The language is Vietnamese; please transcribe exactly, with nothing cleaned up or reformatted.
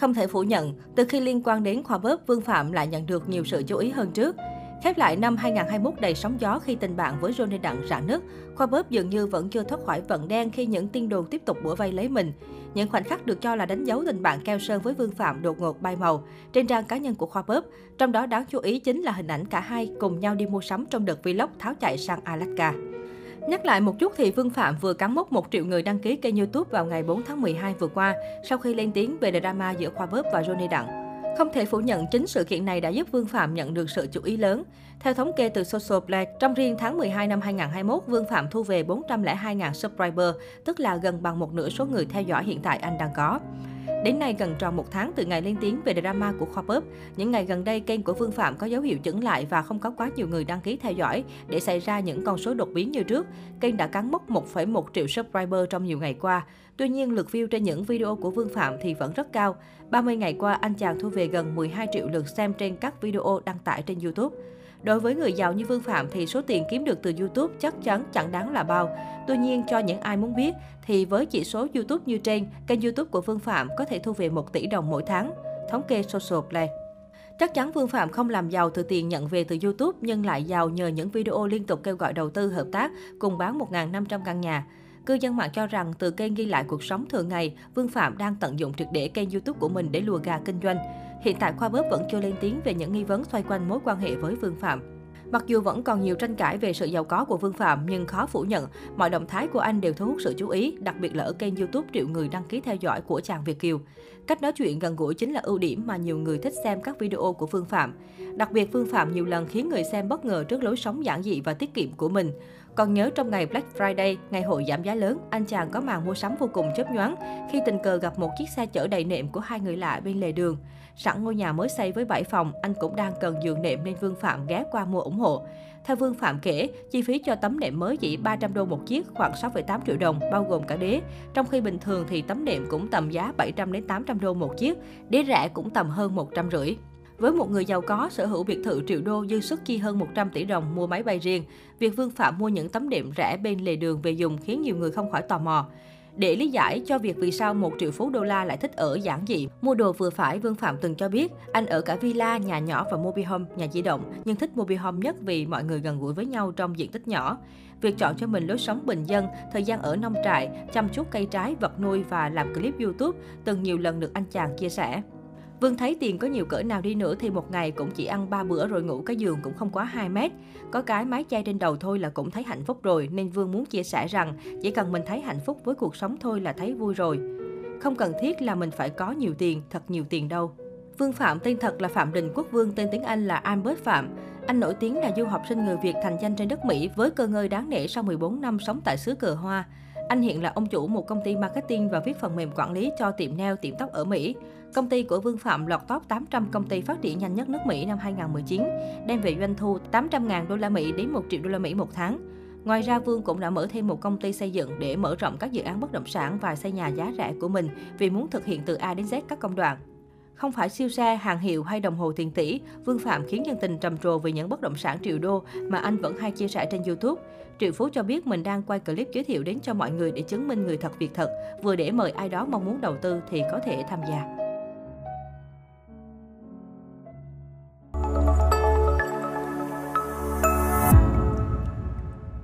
Không thể phủ nhận, từ khi liên quan đến Khoa Bớp, Vương Phạm lại nhận được nhiều sự chú ý hơn trước. Khép lại năm hai nghìn không trăm hai mươi mốt đầy sóng gió khi tình bạn với Johnny Đặng rạn nứt, Khoa Bớp dường như vẫn chưa thoát khỏi vận đen khi những tin đồn tiếp tục bủa vây lấy mình. Những khoảnh khắc được cho là đánh dấu tình bạn keo sơn với Vương Phạm đột ngột bay màu trên trang cá nhân của Khoa Bớp, trong đó đáng chú ý chính là hình ảnh cả hai cùng nhau đi mua sắm trong đợt vlog Tháo Chạy Sang Alaska. Nhắc lại một chút thì Vương Phạm vừa cán mốc một triệu người đăng ký kênh YouTube vào ngày bốn tháng mười hai vừa qua sau khi lên tiếng về drama giữa Khoa Bớp và Johnny Đặng. Không thể phủ nhận chính sự kiện này đã giúp Vương Phạm nhận được sự chú ý lớn. Theo thống kê từ Social Blade, trong riêng tháng mười hai năm hai nghìn không trăm hai mươi mốt, Vương Phạm thu về bốn trăm lẻ hai nghìn subscriber, tức là gần bằng một nửa số người theo dõi hiện tại anh đang có. Đến nay gần tròn một tháng từ ngày lên tiếng về drama của Khoa Bớp, những ngày gần đây kênh của Vương Phạm có dấu hiệu chững lại và không có quá nhiều người đăng ký theo dõi để xảy ra những con số đột biến như trước. Kênh đã cán mốc một phẩy một triệu subscriber trong nhiều ngày qua. Tuy nhiên, lượt view trên những video của Vương Phạm thì vẫn rất cao. ba mươi ngày qua, anh chàng thu về gần mười hai triệu lượt xem trên các video đăng tải trên YouTube. Đối với người giàu như Vương Phạm thì số tiền kiếm được từ YouTube chắc chắn chẳng đáng là bao. Tuy nhiên, cho những ai muốn biết thì với chỉ số YouTube như trên, kênh YouTube của Vương Phạm có thể thu về một tỷ đồng mỗi tháng, thống kê Social Blade. Chắc chắn Vương Phạm không làm giàu từ tiền nhận về từ YouTube nhưng lại giàu nhờ những video liên tục kêu gọi đầu tư hợp tác cùng bán một nghìn năm trăm căn nhà. Cư dân mạng cho rằng từ kênh ghi lại cuộc sống thường ngày, Vương Phạm đang tận dụng triệt để kênh YouTube của mình để lùa gà kinh doanh. Hiện tại Khoa Bớp vẫn chưa lên tiếng về những nghi vấn xoay quanh mối quan hệ với Vương Phạm. Mặc dù vẫn còn nhiều tranh cãi về sự giàu có của Vương Phạm nhưng khó phủ nhận, mọi động thái của anh đều thu hút sự chú ý, đặc biệt là ở kênh YouTube triệu người đăng ký theo dõi của chàng Việt kiều. Cách nói chuyện gần gũi chính là ưu điểm mà nhiều người thích xem các video của Vương Phạm. Đặc biệt, Vương Phạm nhiều lần khiến người xem bất ngờ trước lối sống giản dị và tiết kiệm của mình. Còn nhớ trong ngày Black Friday, ngày hội giảm giá lớn, anh chàng có màn mua sắm vô cùng chớp nhoáng khi tình cờ gặp một chiếc xe chở đầy nệm của hai người lạ bên lề đường. Sẵn ngôi nhà mới xây với bảy phòng, anh cũng đang cần giường nệm nên Vương Phạm ghé qua mua ủng hộ. Theo Vương Phạm kể, chi phí cho tấm nệm mới chỉ ba trăm đô một chiếc, khoảng sáu phẩy tám triệu đồng, bao gồm cả đế. Trong khi bình thường thì tấm nệm cũng tầm giá bảy trăm đến tám trăm đô một chiếc, đế rẻ cũng tầm hơn một trăm rưỡi. Với một người giàu có, sở hữu biệt thự triệu đô, dư sức chi hơn một trăm tỷ đồng mua máy bay riêng, việc Vương Phạm mua những tấm đệm rẻ bên lề đường về dùng khiến nhiều người không khỏi tò mò. Để lý giải cho việc vì sao một triệu phú đô la lại thích ở giản dị, mua đồ vừa phải, Vương Phạm từng cho biết anh ở cả villa, nhà nhỏ và mobile home, nhà di động, nhưng thích mobile home nhất vì mọi người gần gũi với nhau trong diện tích nhỏ. Việc chọn cho mình lối sống bình dân, thời gian ở nông trại, chăm chút cây trái, vật nuôi và làm clip YouTube từng nhiều lần được anh chàng chia sẻ. Vương thấy tiền có nhiều cỡ nào đi nữa thì một ngày cũng chỉ ăn ba bữa rồi ngủ cái giường cũng không quá hai mét. Có cái mái che trên đầu thôi là cũng thấy hạnh phúc rồi nên Vương muốn chia sẻ rằng chỉ cần mình thấy hạnh phúc với cuộc sống thôi là thấy vui rồi. Không cần thiết là mình phải có nhiều tiền, thật nhiều tiền đâu. Vương Phạm tên thật là Phạm Đình Quốc Vương, tên tiếng Anh là Albert Phạm. Anh nổi tiếng là du học sinh người Việt thành danh trên đất Mỹ với cơ ngơi đáng nể sau mười bốn năm sống tại xứ cờ hoa. Anh hiện là ông chủ một công ty marketing và viết phần mềm quản lý cho tiệm nail, tiệm tóc ở Mỹ. Công ty của Vương Phạm lọt top tám trăm công ty phát triển nhanh nhất nước Mỹ năm hai nghìn không trăm mười chín, đem về doanh thu tám trăm nghìn đô la Mỹ đến một triệu đô la Mỹ một tháng. Ngoài ra, Vương cũng đã mở thêm một công ty xây dựng để mở rộng các dự án bất động sản và xây nhà giá rẻ của mình vì muốn thực hiện từ A đến Z các công đoạn. Không phải siêu xe, hàng hiệu hay đồng hồ tiền tỷ, Vương Phạm khiến dân tình trầm trồ về những bất động sản triệu đô mà anh vẫn hay chia sẻ trên YouTube. Triệu phú cho biết mình đang quay clip giới thiệu đến cho mọi người để chứng minh người thật việc thật, vừa để mời ai đó mong muốn đầu tư thì có thể tham gia.